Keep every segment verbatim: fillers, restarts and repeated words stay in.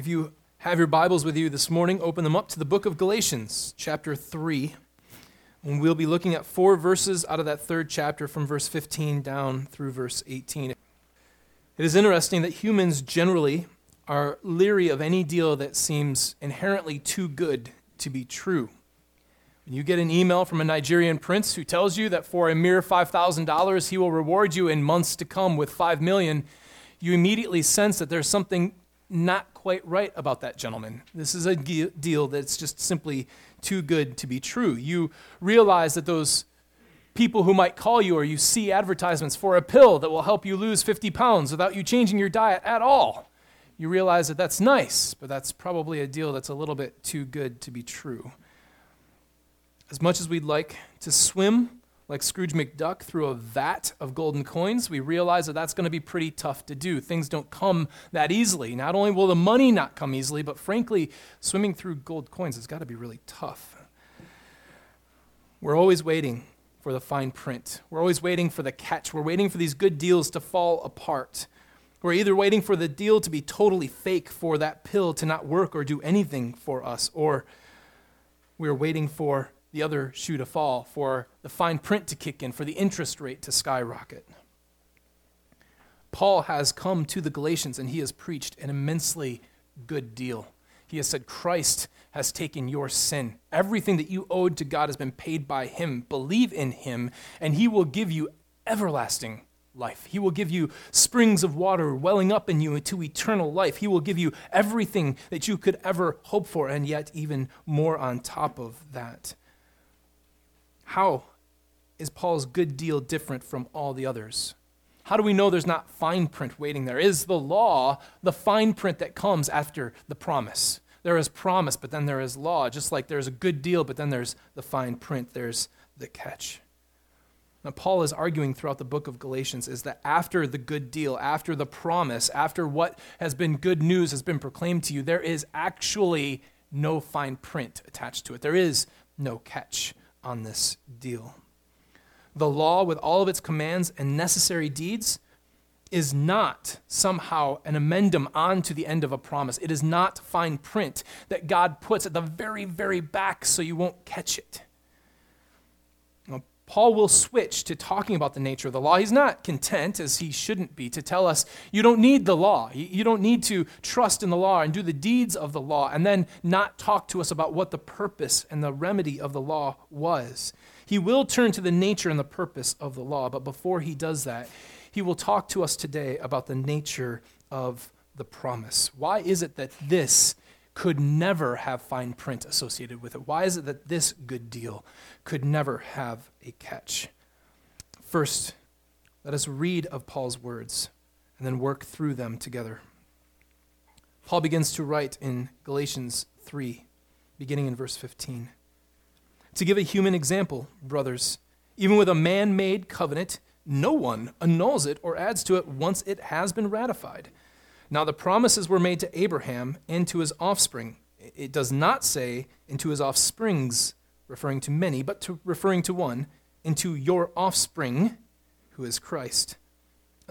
If you have your Bibles with you this morning, open them up to the book of Galatians, chapter three, and we'll be looking at four verses out of that third chapter from verse fifteen down through verse eighteen. It is interesting that humans generally are leery of any deal that seems inherently too good to be true. When you get an email from a Nigerian prince who tells you that for a mere five thousand dollars he will reward you in months to come with five million dollars, you immediately sense that there's something not quite right about that gentleman. This is a deal that's just simply too good to be true. You realize that those people who might call you, or you see advertisements for a pill that will help you lose fifty pounds without you changing your diet at all. You realize that that's nice, but that's probably a deal that's a little bit too good to be true. As much as we'd like to swim like Scrooge McDuck through a vat of golden coins, we realize that that's going to be pretty tough to do. Things don't come that easily. Not only will the money not come easily, but frankly, swimming through gold coins has got to be really tough. We're always waiting for the fine print. We're always waiting for the catch. We're waiting for these good deals to fall apart. We're either waiting for the deal to be totally fake, for that pill to not work or do anything for us, or we're waiting for the other shoe to fall, for the fine print to kick in, for the interest rate to skyrocket. Paul has come to the Galatians and he has preached an immensely good deal. He has said, Christ has taken your sin. Everything that you owed to God has been paid by him. Believe in him and he will give you everlasting life. He will give you springs of water welling up in you into eternal life. He will give you everything that you could ever hope for, and yet even more on top of that. How is Paul's good deal different from all the others? How do we know there's not fine print waiting there? Is the law the fine print that comes after the promise? There is promise, but then there is law, just like there's a good deal, but then there's the fine print, there's the catch. Now, Paul is arguing throughout the book of Galatians is that after the good deal, after the promise, after what has been good news has been proclaimed to you, there is actually no fine print attached to it. There is no catch on this deal. The law, with all of its commands and necessary deeds, is not somehow an amendum on to the end of a promise. It is not fine print that God puts at the very, very back so you won't catch it. Now, Paul will switch to talking about the nature of the law. He's not content, as he shouldn't be, to tell us you don't need the law. You don't need to trust in the law and do the deeds of the law and then not talk to us about what the purpose and the remedy of the law was. He will turn to the nature and the purpose of the law, but before he does that, he will talk to us today about the nature of the promise. Why is it that this could never have fine print associated with it? Why is it that this good deal could never have a catch? First, let us read of Paul's words and then work through them together. Paul begins to write in Galatians three, beginning in verse fifteen. To give a human example, brothers, even with a man-made covenant, no one annuls it or adds to it once it has been ratified. Now the promises were made to Abraham and to his offspring. It does not say, and to his offsprings, referring to many, but to referring to one, and to your offspring, who is Christ.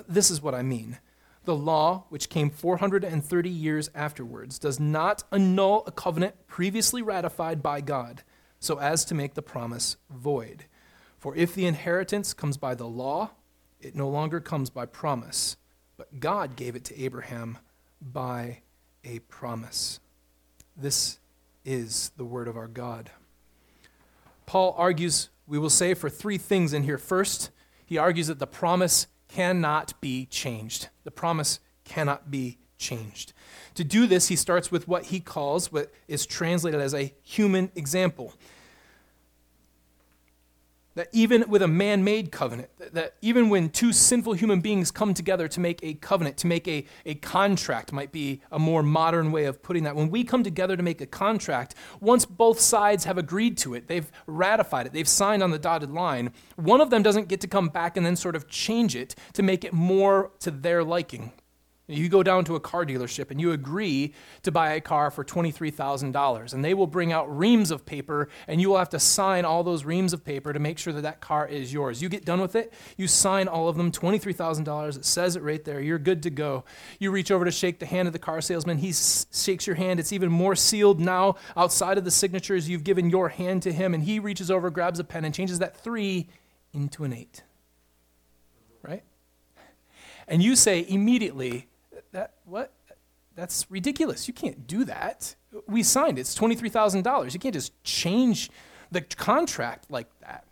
This is what I mean. The law, which came four hundred thirty years afterwards, does not annul a covenant previously ratified by God, so as to make the promise void. For if the inheritance comes by the law, it no longer comes by promise. But God gave it to Abraham by a promise. This is the word of our God. Paul argues, we will say, for three things in here. First, he argues that the promise cannot be changed. The promise cannot be changed. To do this, he starts with what he calls, what is translated as a human example. That even with a man-made covenant, that even when two sinful human beings come together to make a covenant, to make a, a contract, might be a more modern way of putting that. When we come together to make a contract, once both sides have agreed to it, they've ratified it, they've signed on the dotted line, one of them doesn't get to come back and then sort of change it to make it more to their liking. You go down to a car dealership and you agree to buy a car for twenty-three thousand dollars, and they will bring out reams of paper, and you will have to sign all those reams of paper to make sure that that car is yours. You get done with it, you sign all of them, twenty-three thousand dollars, it says it right there, you're good to go. You reach over to shake the hand of the car salesman, he shakes your hand, it's even more sealed now, outside of the signatures, you've given your hand to him, and he reaches over, grabs a pen, and changes that three into an eight, right? And you say immediately, That what? That's ridiculous. You can't do that. We signed it. It's twenty-three thousand dollars. You can't just change the contract like that.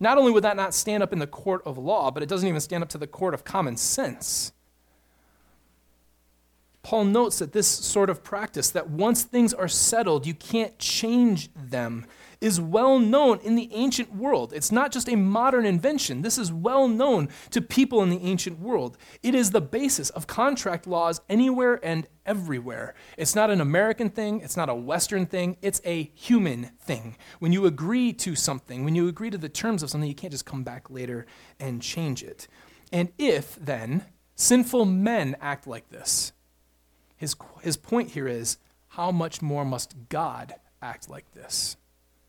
Not only would that not stand up in the court of law, but it doesn't even stand up to the court of common sense. Paul notes that this sort of practice, that once things are settled, you can't change them, is well known in the ancient world. It's not just a modern invention. This is well known to people in the ancient world. It is the basis of contract laws anywhere and everywhere. It's not an American thing. It's not a Western thing. It's a human thing. When you agree to something, when you agree to the terms of something, you can't just come back later and change it. And if, then, sinful men act like this, his, his point here is, how much more must God act like this?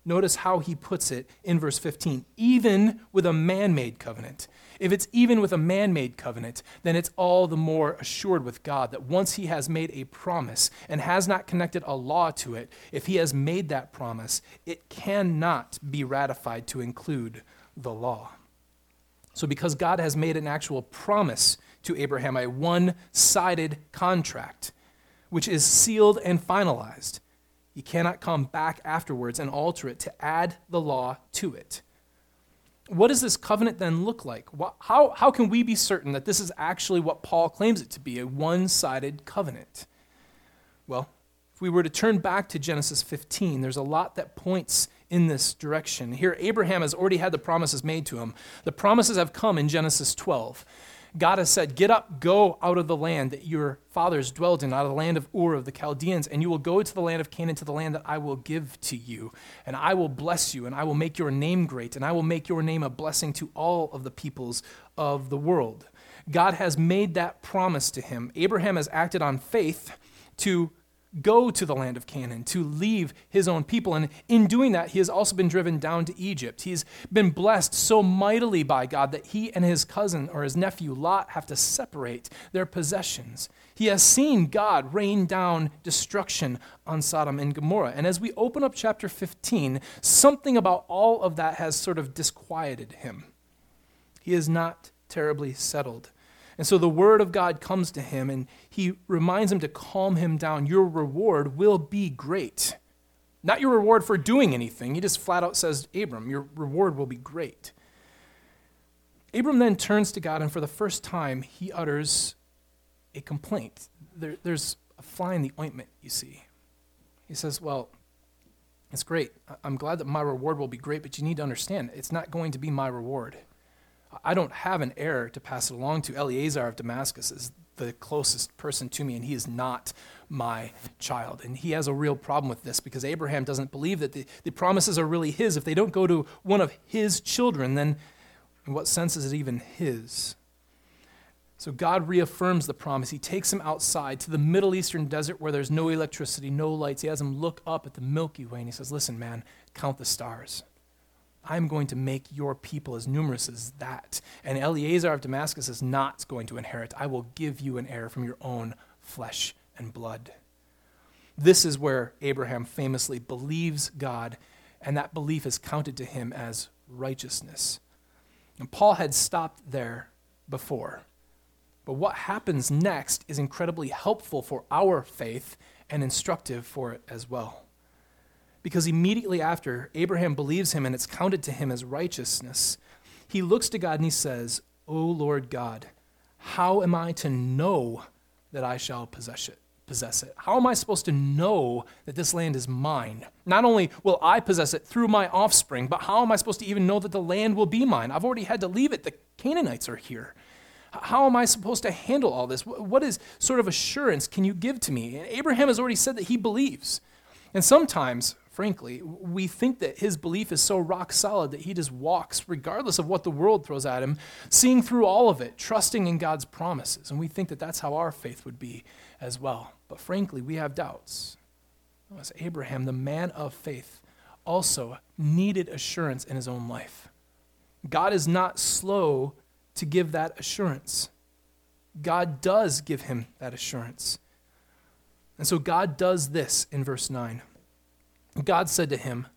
Notice how he puts it in verse fifteen. Even with a man-made covenant. If it's even with a man-made covenant, then it's all the more assured with God that once he has made a promise and has not connected a law to it, if he has made that promise, it cannot be ratified to include the law. So because God has made an actual promise to Abraham, a one-sided contract, which is sealed and finalized, you cannot come back afterwards and alter it to add the law to it. What does this covenant then look like? How, how can we be certain that this is actually what Paul claims it to be, a one-sided covenant? Well, if we were to turn back to Genesis fifteen, there's a lot that points in this direction. Here, Abraham has already had the promises made to him. The promises have come in Genesis twelve. God has said, get up, go out of the land that your fathers dwelled in, out of the land of Ur of the Chaldeans, and you will go to the land of Canaan, to the land that I will give to you, and I will bless you, and I will make your name great, and I will make your name a blessing to all of the peoples of the world. God has made that promise to him. Abraham has acted on faith to go to the land of Canaan, to leave his own people. And in doing that, he has also been driven down to Egypt. He's been blessed so mightily by God that he and his cousin or his nephew Lot have to separate their possessions. He has seen God rain down destruction on Sodom and Gomorrah. And as we open up chapter fifteen, something about all of that has sort of disquieted him. He is not terribly settled. And so the word of God comes to him, and he reminds him to calm him down. Your reward will be great. Not your reward for doing anything. He just flat out says, Abram, your reward will be great. Abram then turns to God, and for the first time, he utters a complaint. There, there's a fly in the ointment, you see. He says, well, it's great. I'm glad that my reward will be great, but you need to understand, it's not going to be my reward. I don't have an heir to pass it along to. Eliezer of Damascus is the closest person to me, and he is not my child. And he has a real problem with this because Abraham doesn't believe that the, the promises are really his. If they don't go to one of his children, then in what sense is it even his? So God reaffirms the promise. He takes him outside to the Middle Eastern desert where there's no electricity, no lights. He has him look up at the Milky Way, and he says, listen, man, count the stars. I'm going to make your people as numerous as that. And Eliezer of Damascus is not going to inherit. I will give you an heir from your own flesh and blood. This is where Abraham famously believes God, and that belief is counted to him as righteousness. And Paul had stopped there before. But what happens next is incredibly helpful for our faith and instructive for it as well. Because immediately after, Abraham believes him and it's counted to him as righteousness. He looks to God and he says, O Lord God, how am I to know that I shall possess it? Possess it? How am I supposed to know that this land is mine? Not only will I possess it through my offspring, but how am I supposed to even know that the land will be mine? I've already had to leave it. The Canaanites are here. How am I supposed to handle all this? What is sort of assurance can you give to me? And Abraham has already said that he believes. And sometimes, frankly. We think that his belief is so rock solid that he just walks regardless of what the world throws at him, seeing through all of it, trusting in God's promises. And we think that that's how our faith would be as well. But frankly, we have doubts. As Abraham, the man of faith, also needed assurance in his own life. God is not slow to give that assurance. God does give him that assurance. And so God does this in verse nine. God said to him,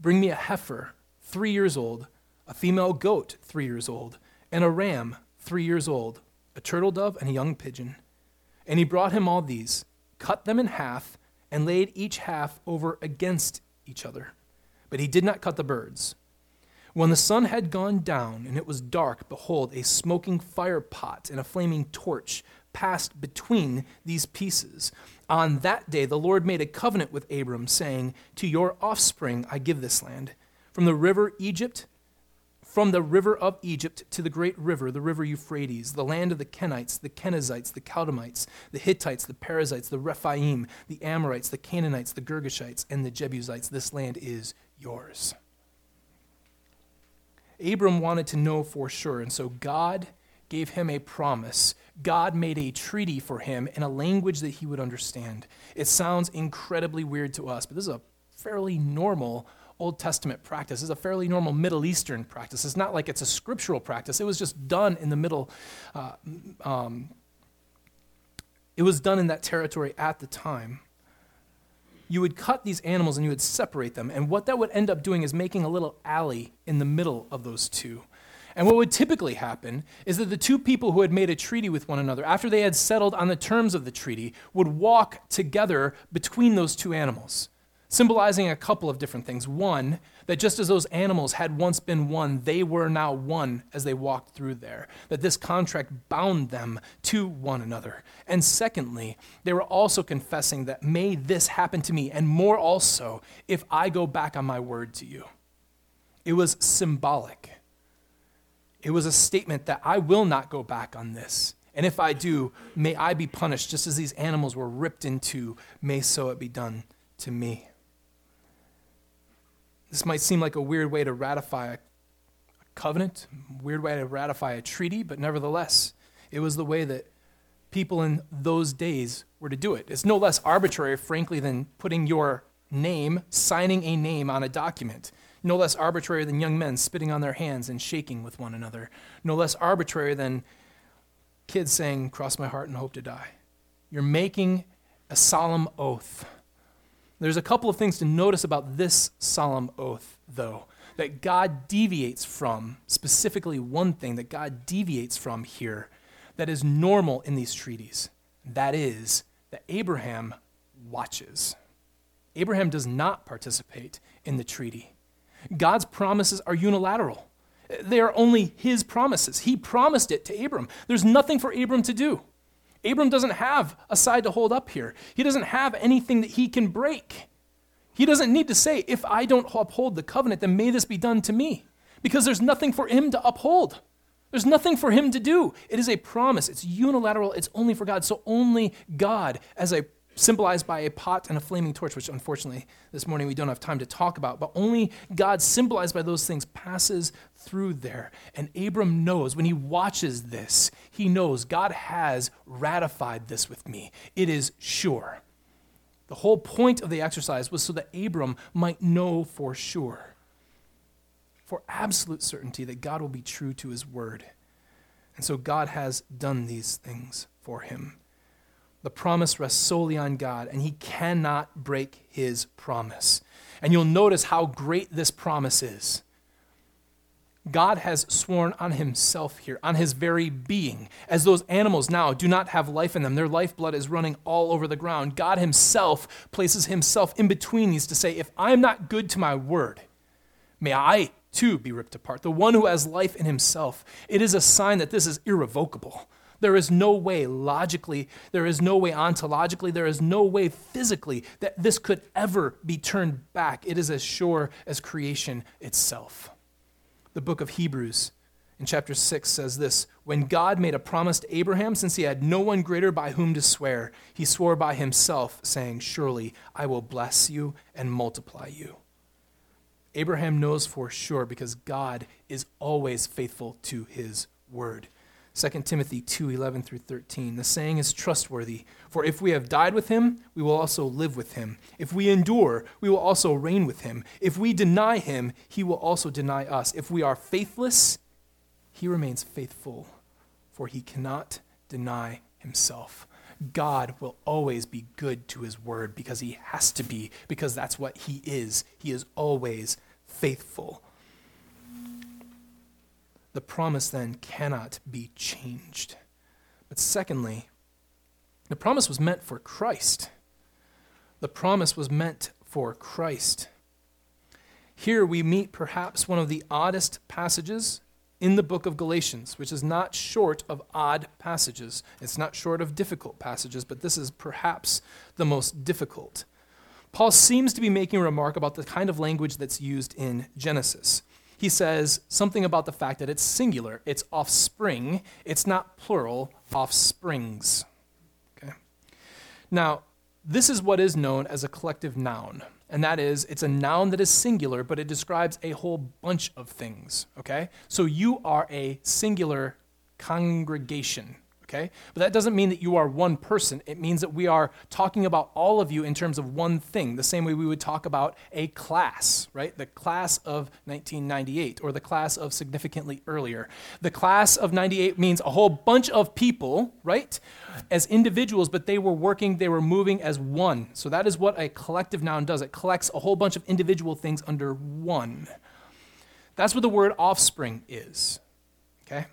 "Bring me a heifer, three years old, a female goat, three years old, and a ram, three years old, a turtle dove, and a young pigeon." And he brought him all these, cut them in half, and laid each half over against each other. But he did not cut the birds. When the sun had gone down and it was dark, behold, a smoking fire pot and a flaming torch passed between these pieces. On that day the Lord made a covenant with Abram, saying, "To your offspring I give this land, from the river Egypt, from the river of Egypt to the great river, the river Euphrates, the land of the Kenites, the Kenizzites, the Chaldeans, the Hittites, the Perizzites, the Rephaim, the Amorites, the Canaanites, the Girgashites, and the Jebusites. This land is yours." Abram wanted to know for sure, and so God gave him a promise. God made a treaty for him in a language that he would understand. It sounds incredibly weird to us, but this is a fairly normal Old Testament practice. This is a fairly normal Middle Eastern practice. It's not like it's a scriptural practice. It was just done in the middle, uh, um, it was done in that territory at the time. You would cut these animals and you would separate them. And what that would end up doing is making a little alley in the middle of those two. And what would typically happen is that the two people who had made a treaty with one another, after they had settled on the terms of the treaty, would walk together between those two animals, symbolizing a couple of different things. One, that just as those animals had once been one, they were now one as they walked through there, that this contract bound them to one another. And secondly, they were also confessing that, "May this happen to me, and more also, if I go back on my word to you." It was symbolic. It was a statement that I will not go back on this. And if I do, may I be punished, just as these animals were ripped in two, may so it be done to me. This might seem like a weird way to ratify a covenant, weird way to ratify a treaty, but nevertheless, it was the way that people in those days were to do it. It's no less arbitrary, frankly, than putting your name, signing a name on a document. No less arbitrary than young men spitting on their hands and shaking with one another. No less arbitrary than kids saying, "Cross my heart and hope to die." You're making a solemn oath. There's a couple of things to notice about this solemn oath, though, that God deviates from, specifically one thing that God deviates from here that is normal in these treaties. That is, that Abraham watches. Abraham does not participate in the treaty. God's promises are unilateral. They are only his promises. He promised it to Abram. There's nothing for Abram to do. Abram doesn't have a side to hold up here. He doesn't have anything that he can break. He doesn't need to say, "If I don't uphold the covenant, then may this be done to me," because there's nothing for him to uphold. There's nothing for him to do. It is a promise. It's unilateral. It's only for God. So only God, as a symbolized by a pot and a flaming torch, which unfortunately this morning we don't have time to talk about, but only God, symbolized by those things, passes through there. And Abram knows, when he watches this, he knows God has ratified this with me. It is sure. The whole point of the exercise was so that Abram might know for sure, for absolute certainty, that God will be true to his word. And so God has done these things for him. The promise rests solely on God, and he cannot break his promise. And you'll notice how great this promise is. God has sworn on himself here, on his very being. As those animals now do not have life in them, their lifeblood is running all over the ground, God himself places himself in between these to say, "If I am not good to my word, may I too be ripped apart." The one who has life in himself, it is a sign that this is irrevocable. There is no way logically, there is no way ontologically, there is no way physically that this could ever be turned back. It is as sure as creation itself. The book of Hebrews in chapter six says this: when God made a promise to Abraham, since he had no one greater by whom to swear, he swore by himself, saying, surely I will bless you and multiply you. Abraham knows for sure because God is always faithful to his word. Second Timothy two eleven through thirteen, the saying is trustworthy, for if we have died with him, we will also live with him. If we endure, we will also reign with him. If we deny him, he will also deny us. If we are faithless, he remains faithful, for he cannot deny himself. God will always be good to his word because he has to be, because that's what he is. He is always faithful. The promise then cannot be changed. But secondly, the promise was meant for Christ. The promise was meant for Christ. Here we meet perhaps one of the oddest passages in the book of Galatians, which is not short of odd passages. It's not short of difficult passages, but this is perhaps the most difficult. Paul seems to be making a remark about the kind of language that's used in Genesis. He says something about the fact that it's singular, it's offspring, it's not plural, offsprings. Okay. Now, this is what is known as a collective noun, and that is, it's a noun that is singular, but it describes a whole bunch of things, okay? So you are a singular congregation, okay? But that doesn't mean that you are one person. It means that we are talking about all of you in terms of one thing, the same way we would talk about a class, right? The class of nineteen ninety-eight, or the class of significantly earlier. The class of ninety-eight means a whole bunch of people, right? As individuals, but they were working, they were moving as one. So that is what a collective noun does. It collects a whole bunch of individual things under one. That's what the word offspring is, okay?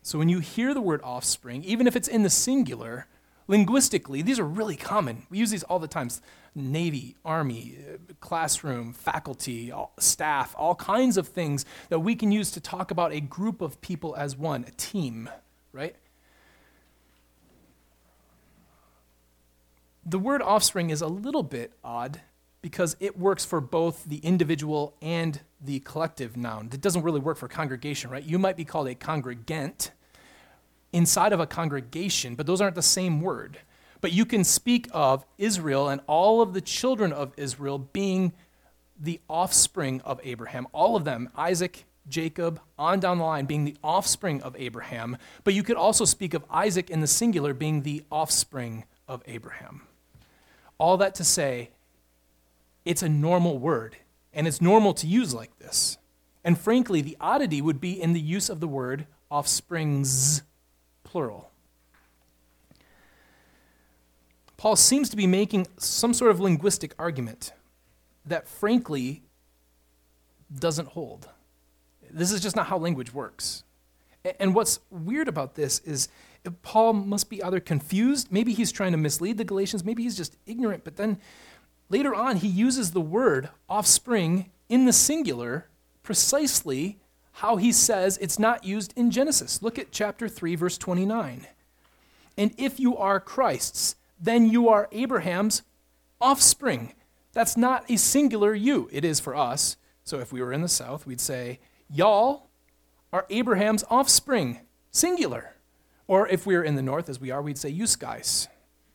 So when you hear the word offspring, even if it's in the singular, linguistically, these are really common. We use these all the time. Navy, Army, classroom, faculty, all, staff, all kinds of things that we can use to talk about a group of people as one, a team, right? The word offspring is a little bit odd because it works for both the individual and the collective noun. It doesn't really work for congregation, right? You might be called a congregant inside of a congregation, but those aren't the same word. But you can speak of Israel and all of the children of Israel being the offspring of Abraham, all of them, Isaac, Jacob, on down the line, being the offspring of Abraham. But you could also speak of Isaac in the singular being the offspring of Abraham. All that to say, it's a normal word, and it's normal to use like this. And frankly, the oddity would be in the use of the word offsprings, plural. Paul seems to be making some sort of linguistic argument that frankly doesn't hold. This is just not how language works. And what's weird about this is Paul must be either confused, maybe he's trying to mislead the Galatians, maybe he's just ignorant, but then later on he uses the word offspring in the singular precisely how he says it's not used in Genesis. Look at chapter three, verse twenty-nine. And if you are Christ's, then you are Abraham's offspring. That's not a singular you. It is for us. So if we were in the South, we'd say, y'all are Abraham's offspring, singular. Or if we were in the North, as we are, we'd say, you guys,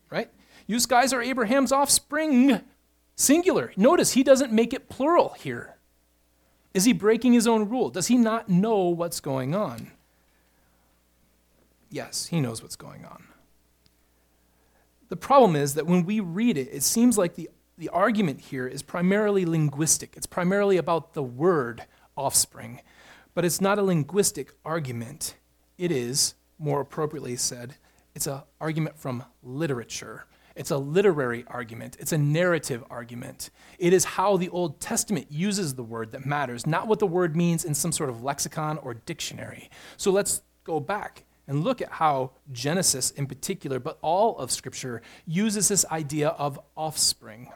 right? You guys are Abraham's offspring, singular. Notice he doesn't make it plural here. Is he breaking his own rule? Does he not know what's going on? Yes, he knows what's going on. The problem is that when we read it, it seems like the, the argument here is primarily linguistic. It's primarily about the word offspring, but it's not a linguistic argument. It is, more appropriately said, it's an argument from literature. It's a literary argument. It's a narrative argument. It is how the Old Testament uses the word that matters, not what the word means in some sort of lexicon or dictionary. So let's go back and look at how Genesis in particular, but all of Scripture, uses this idea of offspring.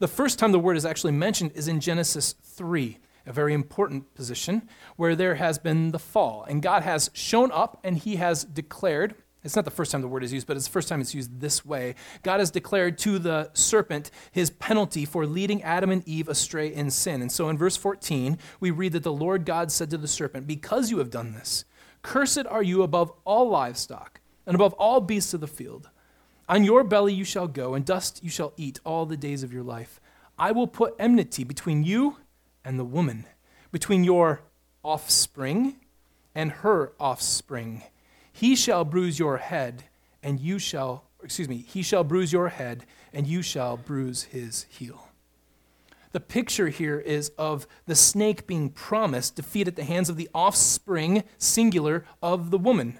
The first time the word is actually mentioned is in Genesis three, a very important position, where there has been the fall, and God has shown up and he has declared, It's not the first time the word is used, but it's the first time it's used this way. God has declared to the serpent his penalty for leading Adam and Eve astray in sin. And so in verse fourteen, we read that the Lord God said to the serpent, "Because you have done this, cursed are you above all livestock and above all beasts of the field. On your belly you shall go, and dust you shall eat all the days of your life. I will put enmity between you and the woman, between your offspring and her offspring. He shall bruise your head, and you shall, excuse me, he shall bruise your head, and you shall bruise his heel." The picture here is of the snake being promised defeat at the hands of the offspring, singular, of the woman.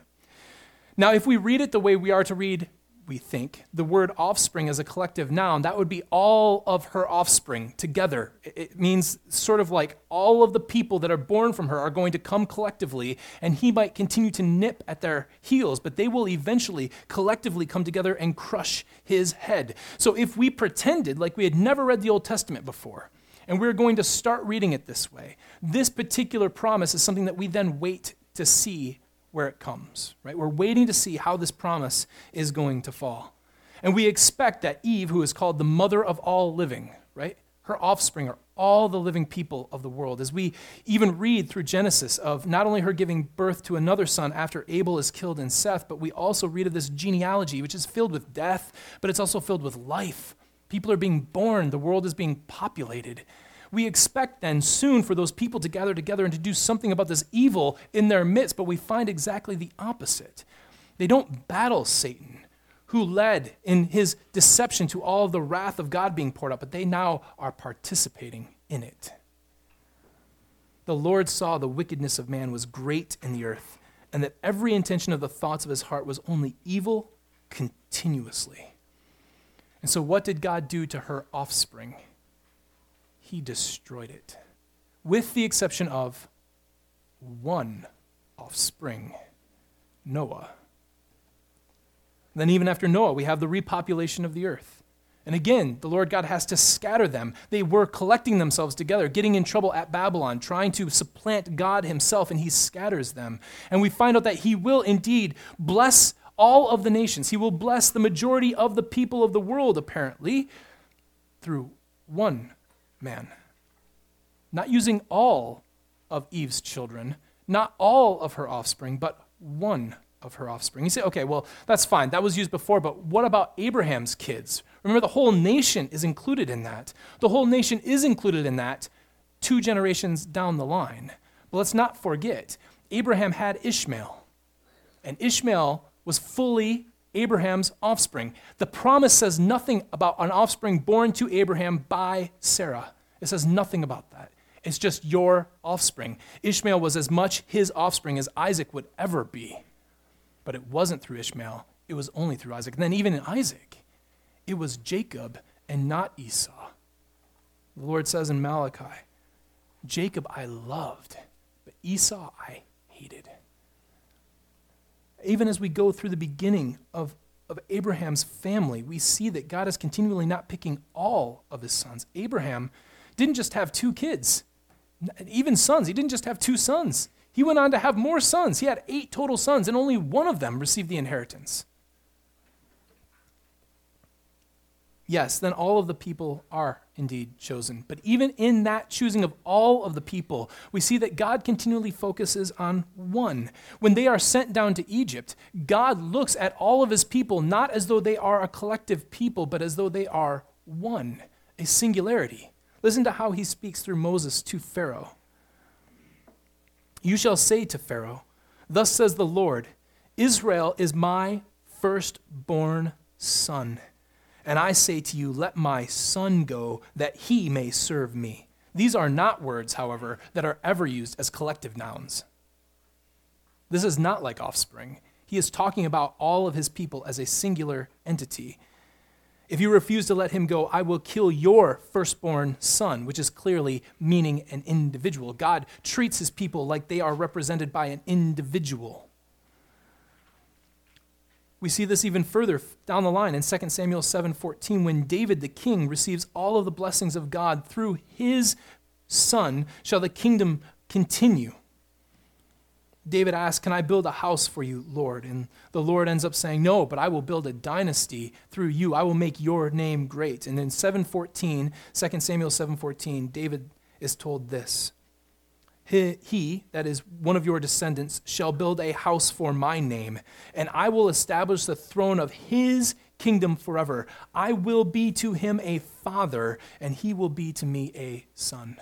Now, if we read it the way we are to read, we think, the word offspring as a collective noun, that would be all of her offspring together. It means sort of like all of the people that are born from her are going to come collectively, and he might continue to nip at their heels, but they will eventually collectively come together and crush his head. So if we pretended like we had never read the Old Testament before, and we we're going to start reading it this way, this particular promise is something that we then wait to see where it comes, right? We're waiting to see how this promise is going to fall. And we expect that Eve, who is called the mother of all living, right? Her offspring are all the living people of the world. As we even read through Genesis of not only her giving birth to another son after Abel is killed in Seth, but we also read of this genealogy, which is filled with death, but it's also filled with life. People are being born. The world is being populated. We expect then soon for those people to gather together and to do something about this evil in their midst, but we find exactly the opposite. They don't battle Satan, who led in his deception to all of the wrath of God being poured out, but they now are participating in it. The Lord saw the wickedness of man was great in the earth, and that every intention of the thoughts of his heart was only evil continuously. And so what did God do to her offspring? He destroyed it, with the exception of one offspring, Noah. And then even after Noah, we have the repopulation of the earth. And again, the Lord God has to scatter them. They were collecting themselves together, getting in trouble at Babylon, trying to supplant God himself, and he scatters them. And we find out that he will indeed bless all of the nations. He will bless the majority of the people of the world, apparently, through one man. Not using all of Eve's children, not all of her offspring, but one of her offspring. You say, okay, well, that's fine. That was used before, but what about Abraham's kids? Remember, the whole nation is included in that. The whole nation is included in that two generations down the line. But let's not forget, Abraham had Ishmael, and Ishmael was fully Abraham's offspring. The promise says nothing about an offspring born to Abraham by Sarah. It says nothing about that. It's just your offspring. Ishmael was as much his offspring as Isaac would ever be. But it wasn't through Ishmael. It was only through Isaac. And then even in Isaac, it was Jacob and not Esau. The Lord says in Malachi, "Jacob I loved, but Esau I hated." Even as we go through the beginning of, of Abraham's family, we see that God is continually not picking all of his sons. Abraham didn't just have two kids, even sons. He didn't just have two sons. He went on to have more sons. He had eight total sons, and only one of them received the inheritance. Yes, then all of the people are indeed chosen. But even in that choosing of all of the people, we see that God continually focuses on one. When they are sent down to Egypt, God looks at all of his people not as though they are a collective people, but as though they are one, a singularity. Listen to how he speaks through Moses to Pharaoh. "You shall say to Pharaoh, 'Thus says the Lord, Israel is my firstborn son. And I say to you, let my son go, that he may serve me.'" These are not words, however, that are ever used as collective nouns. This is not like offspring. He is talking about all of his people as a singular entity. "If you refuse to let him go, I will kill your firstborn son," which is clearly meaning an individual. God treats his people like they are represented by an individual. We see this even further down the line in Second Samuel seven fourteen, when David the king receives all of the blessings of God through his son, shall the kingdom continue. David asks, can I build a house for you, Lord? And the Lord ends up saying, no, but I will build a dynasty through you. I will make your name great. And in seven fourteen, Second Samuel seven fourteen, David is told this. He, he, that is one of your descendants, shall build a house for my name, and I will establish the throne of his kingdom forever. I will be to him a father, and he will be to me a son.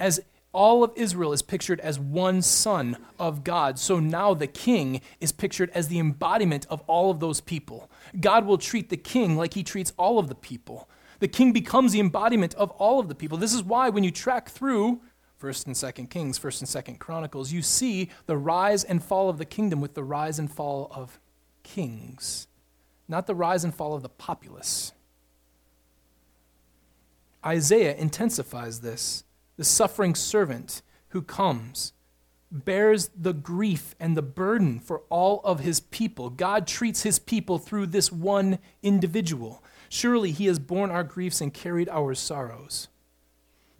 As all of Israel is pictured as one son of God, so now the king is pictured as the embodiment of all of those people. God will treat the king like he treats all of the people. The king becomes the embodiment of all of the people. This is why when you track through First and Second Kings, First and Second Chronicles, you see the rise and fall of the kingdom with the rise and fall of kings, not the rise and fall of the populace. Isaiah intensifies this. The suffering servant who comes bears the grief and the burden for all of his people. God treats his people through this one individual. Surely he has borne our griefs and carried our sorrows.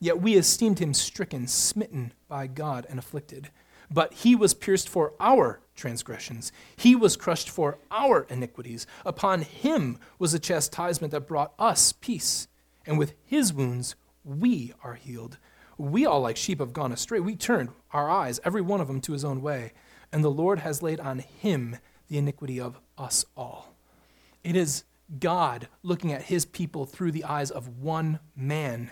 Yet we esteemed him stricken, smitten by God, and afflicted. But he was pierced for our transgressions. He was crushed for our iniquities. Upon him was the chastisement that brought us peace. And with his wounds we are healed. We all like sheep have gone astray. We turned our eyes, every one of them, to his own way. And the Lord has laid on him the iniquity of us all. It is God looking at his people through the eyes of one man.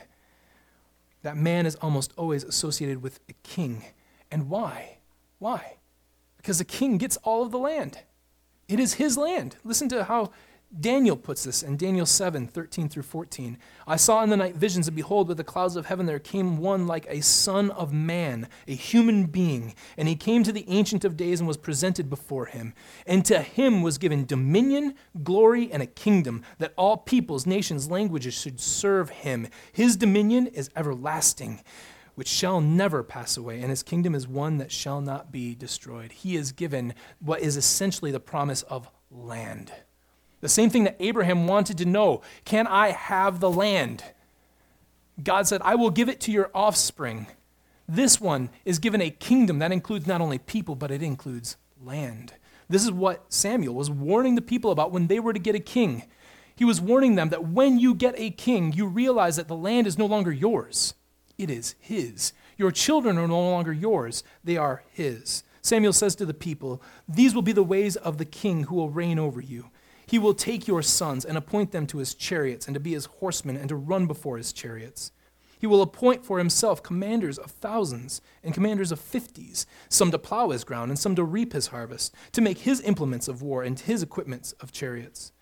That man is almost always associated with a king. And why? Why? Because the king gets all of the land. It is his land. Listen to how Daniel puts this in Daniel seven, thirteen through fourteen. I saw in the night visions, and behold, with the clouds of heaven there came one like a son of man, a human being. And he came to the Ancient of Days and was presented before him. And to him was given dominion, glory, and a kingdom, that all peoples, nations, languages should serve him. His dominion is everlasting, which shall never pass away, and his kingdom is one that shall not be destroyed. He is given what is essentially the promise of land. The same thing that Abraham wanted to know. Can I have the land? God said, I will give it to your offspring. This one is given a kingdom that includes not only people, but it includes land. This is what Samuel was warning the people about when they were to get a king. He was warning them that when you get a king, you realize that the land is no longer yours. It is his. Your children are no longer yours. They are his. Samuel says to the people, these will be the ways of the king who will reign over you. He will take your sons and appoint them to his chariots and to be his horsemen and to run before his chariots. He will appoint for himself commanders of thousands and commanders of fifties, some to plow his ground and some to reap his harvest, to make his implements of war and his equipments of chariots.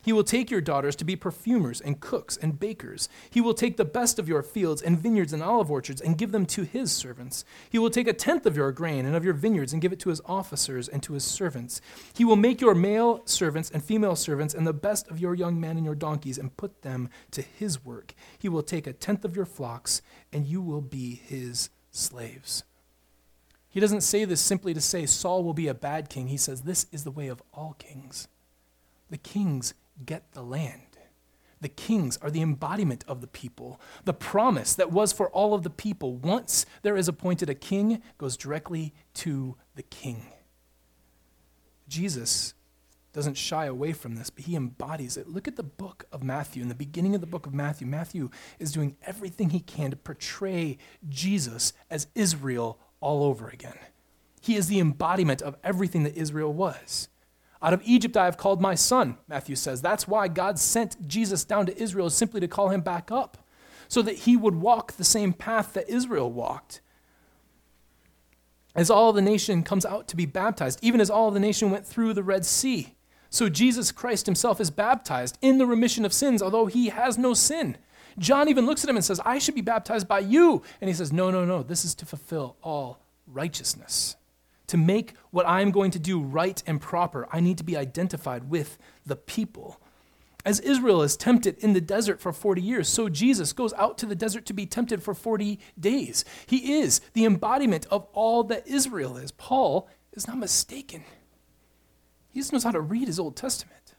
He will take your daughters to be perfumers and cooks and bakers. He will take the best of your fields and vineyards and olive orchards and give them to his servants. He will take a tenth of your grain and of your vineyards and give it to his officers and to his servants. He will make your male servants and female servants and the best of your young men and your donkeys and put them to his work. He will take a tenth of your flocks, and you will be his slaves. He doesn't say this simply to say Saul will be a bad king. He says this is the way of all kings. The kings get the land. The kings are the embodiment of the people. The promise that was for all of the people, once there is appointed a king, goes directly to the king. Jesus doesn't shy away from this, but he embodies it. Look at the book of Matthew. In the beginning of the book of Matthew, Matthew is doing everything he can to portray Jesus as Israel all over again. He is the embodiment of everything that Israel was. Out of Egypt I have called my son, Matthew says. That's why God sent Jesus down to Israel, simply to call him back up, so that he would walk the same path that Israel walked. As all the nation comes out to be baptized, even as all the nation went through the Red Sea, so Jesus Christ himself is baptized in the remission of sins, although he has no sin. John even looks at him and says, I should be baptized by you. And he says, no, no, no, this is to fulfill all righteousness. To make what I'm going to do right and proper, I need to be identified with the people. As Israel is tempted in the desert for forty years, so Jesus goes out to the desert to be tempted for forty days. He is the embodiment of all that Israel is. Paul is not mistaken. He just knows how to read his Old Testament.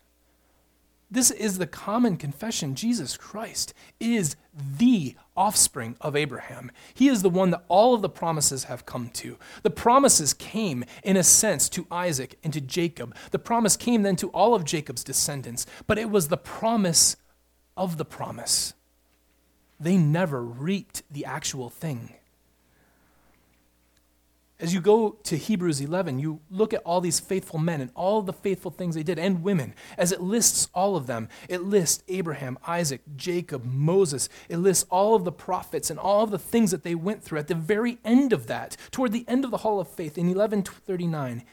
This is the common confession. Jesus Christ is the offspring of Abraham. He is the one that all of the promises have come to. The promises came, in a sense, to Isaac and to Jacob. The promise came then to all of Jacob's descendants, but it was the promise of the promise. They never reaped the actual thing. As you go to Hebrews eleven, you look at all these faithful men and all the faithful things they did, and women. As it lists all of them, it lists Abraham, Isaac, Jacob, Moses. It lists all of the prophets and all of the things that they went through. At the very end of that, toward the end of the Hall of Faith, in eleven thirty-nine,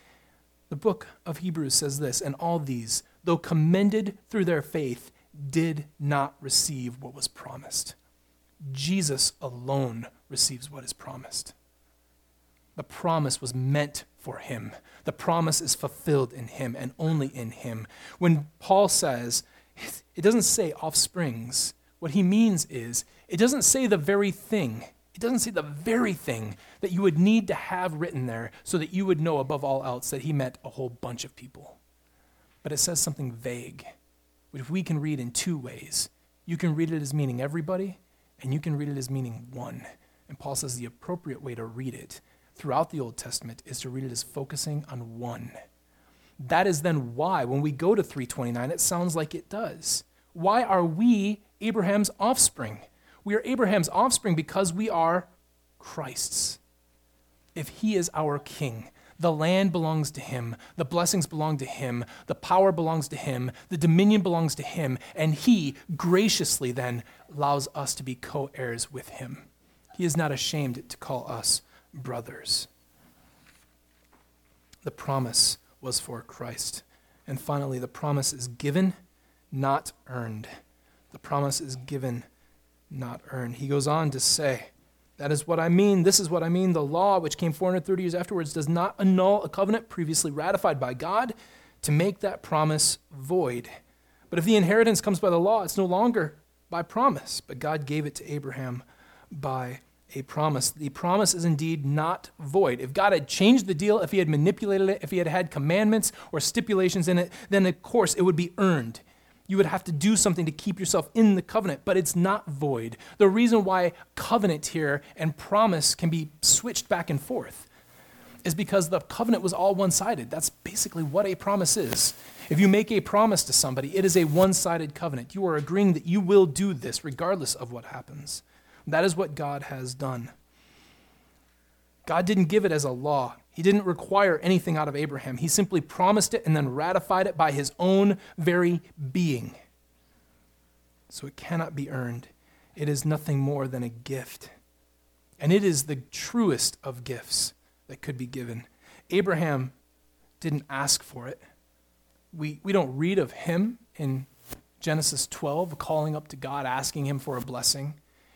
the book of Hebrews says this, and all these, though commended through their faith, did not receive what was promised. Jesus alone receives what is promised. The promise was meant for him. The promise is fulfilled in him and only in him. When Paul says, it doesn't say offsprings. What he means is, it doesn't say the very thing. It doesn't say the very thing that you would need to have written there so that you would know above all else that he meant a whole bunch of people. But it says something vague, which we can read in two ways. You can read it as meaning everybody, and you can read it as meaning one. And Paul says the appropriate way to read it throughout the Old Testament is to read it as focusing on one. That is then why, when we go to three twenty-nine, it sounds like it does. Why are we Abraham's offspring? We are Abraham's offspring because we are Christ's. If he is our king, the land belongs to him, the blessings belong to him, the power belongs to him, the dominion belongs to him, and he graciously then allows us to be co-heirs with him. He is not ashamed to call us brothers. The promise was for Christ. And finally, the promise is given, not earned. The promise is given, not earned. He goes on to say, that is what I mean. This is what I mean. The law, which came four hundred thirty years afterwards, does not annul a covenant previously ratified by God to make that promise void. But if the inheritance comes by the law, it's no longer by promise. But God gave it to Abraham by a promise. The promise is indeed not void. If God had changed the deal, if he had manipulated it, if he had had commandments or stipulations in it, then of course it would be earned. You would have to do something to keep yourself in the covenant, but it's not void. The reason why covenant here and promise can be switched back and forth is because the covenant was all one-sided. That's basically what a promise is. If you make a promise to somebody, it is a one-sided covenant. You are agreeing that you will do this regardless of what happens. That is what God has done. God didn't give it as a law. He didn't require anything out of Abraham. He simply promised it and then ratified it by his own very being. So it cannot be earned. It is nothing more than a gift. And it is the truest of gifts that could be given. Abraham didn't ask for it. We, we don't read of him in Genesis twelve, calling up to God, asking him for a blessing.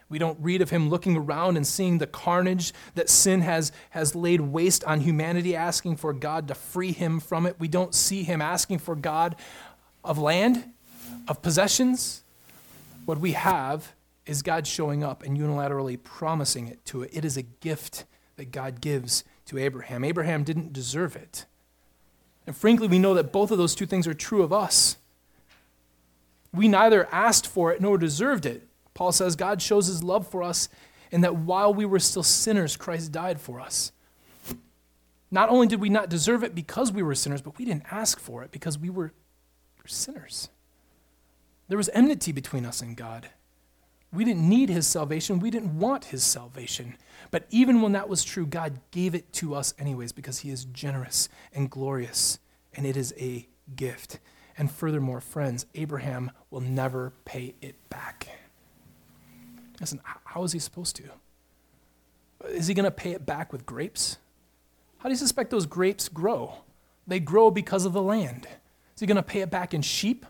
We don't read of him looking around and seeing the carnage that sin has, has laid waste on humanity, asking for God to free him from it. We don't see him asking for God of land, of possessions. What we have is God showing up and unilaterally promising it to it. It is a gift that God gives to Abraham. Abraham didn't deserve it. And frankly, we know that both of those two things are true of us. We neither asked for it nor deserved it. Paul says God shows his love for us in that while we were still sinners, Christ died for us. Not only did we not deserve it because we were sinners, but we didn't ask for it because we were sinners. There was enmity between us and God. We didn't need his salvation. We didn't want his salvation. But even when that was true, God gave it to us anyways because he is generous and glorious, and it is a gift. And furthermore, friends, Abraham will never pay it back. Listen, how is he supposed to? Is he going to pay it back with grapes? How do you suspect those grapes grow? They grow because of the land. Is he going to pay it back in sheep?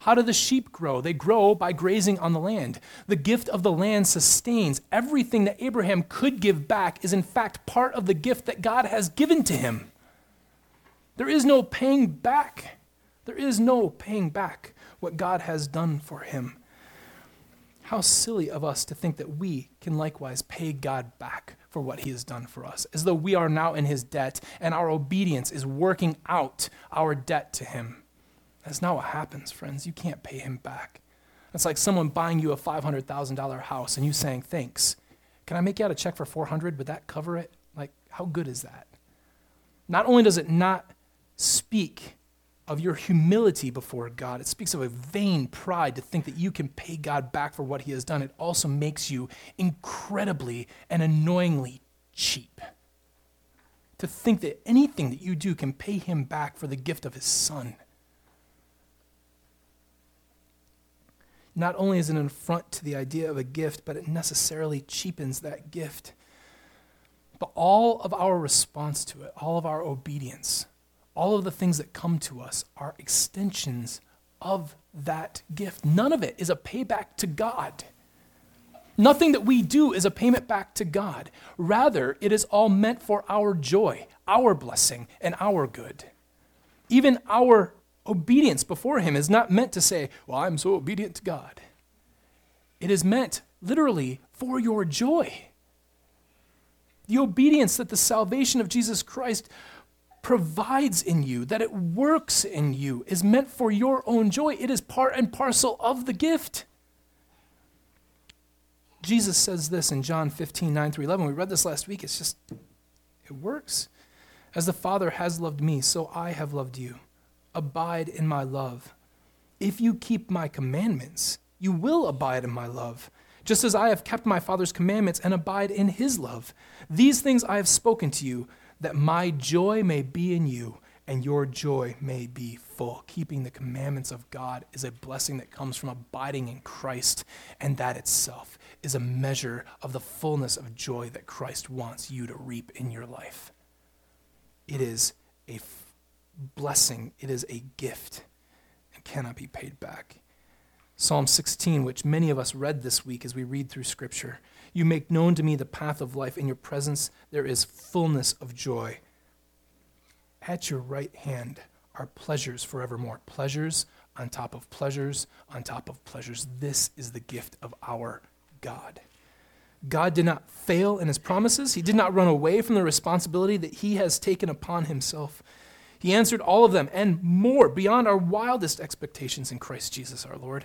How do the sheep grow? They grow by grazing on the land. The gift of the land sustains. Everything that Abraham could give back is in fact part of the gift that God has given to him. There is no paying back. There is no paying back what God has done for him. How silly of us to think that we can likewise pay God back for what he has done for us, as though we are now in his debt and our obedience is working out our debt to him. That's not what happens, friends. You can't pay him back. It's like someone buying you a five hundred thousand dollars house and you saying, thanks. Can I make you out a check for four hundred? Would that cover it? Like, how good is that? Not only does it not speak of your humility before God, it speaks of a vain pride to think that you can pay God back for what he has done. It also makes you incredibly and annoyingly cheap. To think that anything that you do can pay him back for the gift of his son. Not only is it an affront to the idea of a gift, but it necessarily cheapens that gift. But all of our response to it, all of our obedience, all of the things that come to us are extensions of that gift. None of it is a payback to God. Nothing that we do is a payment back to God. Rather, it is all meant for our joy, our blessing, and our good. Even our obedience before him is not meant to say, well, I'm so obedient to God. It is meant literally for your joy. The obedience that the salvation of Jesus Christ provides in you, that it works in you, is meant for your own joy. It is part and parcel of the gift. Jesus says this in John fifteen, nine through eleven. We read this last week. It's just, it works. As the Father has loved me, so I have loved you. Abide in my love. If you keep my commandments, you will abide in my love, just as I have kept my Father's commandments and abide in his love. These things I have spoken to you, that my joy may be in you and your joy may be full. Keeping the commandments of God is a blessing that comes from abiding in Christ, and that itself is a measure of the fullness of joy that Christ wants you to reap in your life. It is a blessing. It is a gift and cannot be paid back. Psalm sixteen, which many of us read this week as we read through Scripture. You make known to me the path of life. In your presence there is fullness of joy. At your right hand are pleasures forevermore. Pleasures on top of pleasures on top of pleasures. This is the gift of our God. God did not fail in his promises. He did not run away from the responsibility that he has taken upon himself. He answered all of them and more beyond our wildest expectations in Christ Jesus our Lord.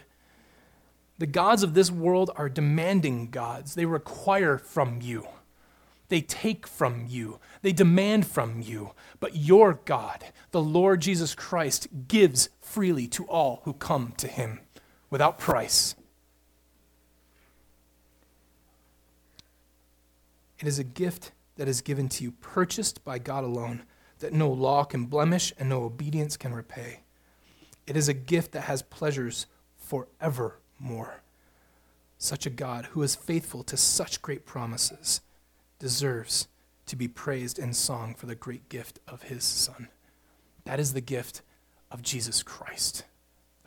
The gods of this world are demanding gods. They require from you. They take from you. They demand from you. But your God, the Lord Jesus Christ, gives freely to all who come to him without price. It is a gift that is given to you, purchased by God alone, that no law can blemish and no obedience can repay. It is a gift that has pleasures forevermore. Such a God, who is faithful to such great promises, deserves to be praised in song for the great gift of his Son. That is the gift of Jesus Christ.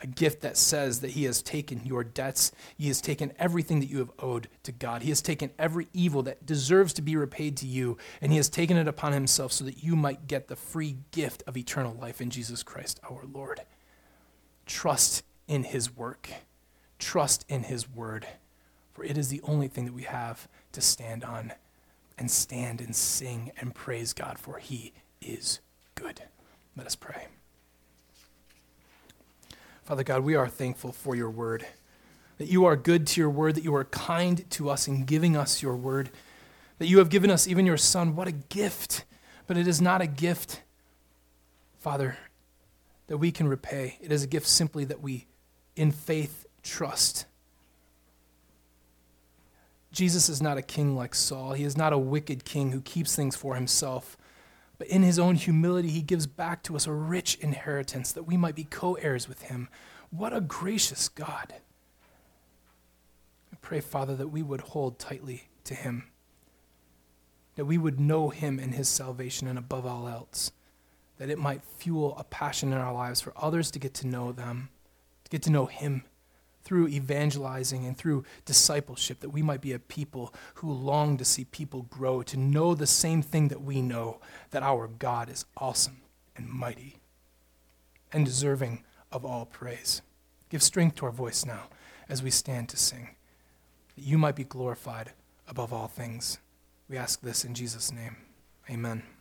A gift that says that he has taken your debts, he has taken everything that you have owed to God, he has taken every evil that deserves to be repaid to you, and he has taken it upon himself so that you might get the free gift of eternal life in Jesus Christ our Lord. Trust in his work, trust in his word, for it is the only thing that we have to stand on, and stand and sing and praise God, for he is good. Let us pray. Father God, we are thankful for your word, that you are good to your word, that you are kind to us in giving us your word, that you have given us even your Son. What a gift, but it is not a gift, Father, that we can repay. It is a gift simply that we, in faith, trust. Jesus is not a king like Saul. He is not a wicked king who keeps things for himself. But in his own humility, he gives back to us a rich inheritance that we might be co-heirs with him. What a gracious God. I pray, Father, that we would hold tightly to him, that we would know him and his salvation, and above all else, that it might fuel a passion in our lives for others to get to know them, to get to know him through evangelizing and through discipleship, that we might be a people who long to see people grow, to know the same thing that we know, that our God is awesome and mighty and deserving of all praise. Give strength to our voice now as we stand to sing, that you might be glorified above all things. We ask this in Jesus' name. Amen.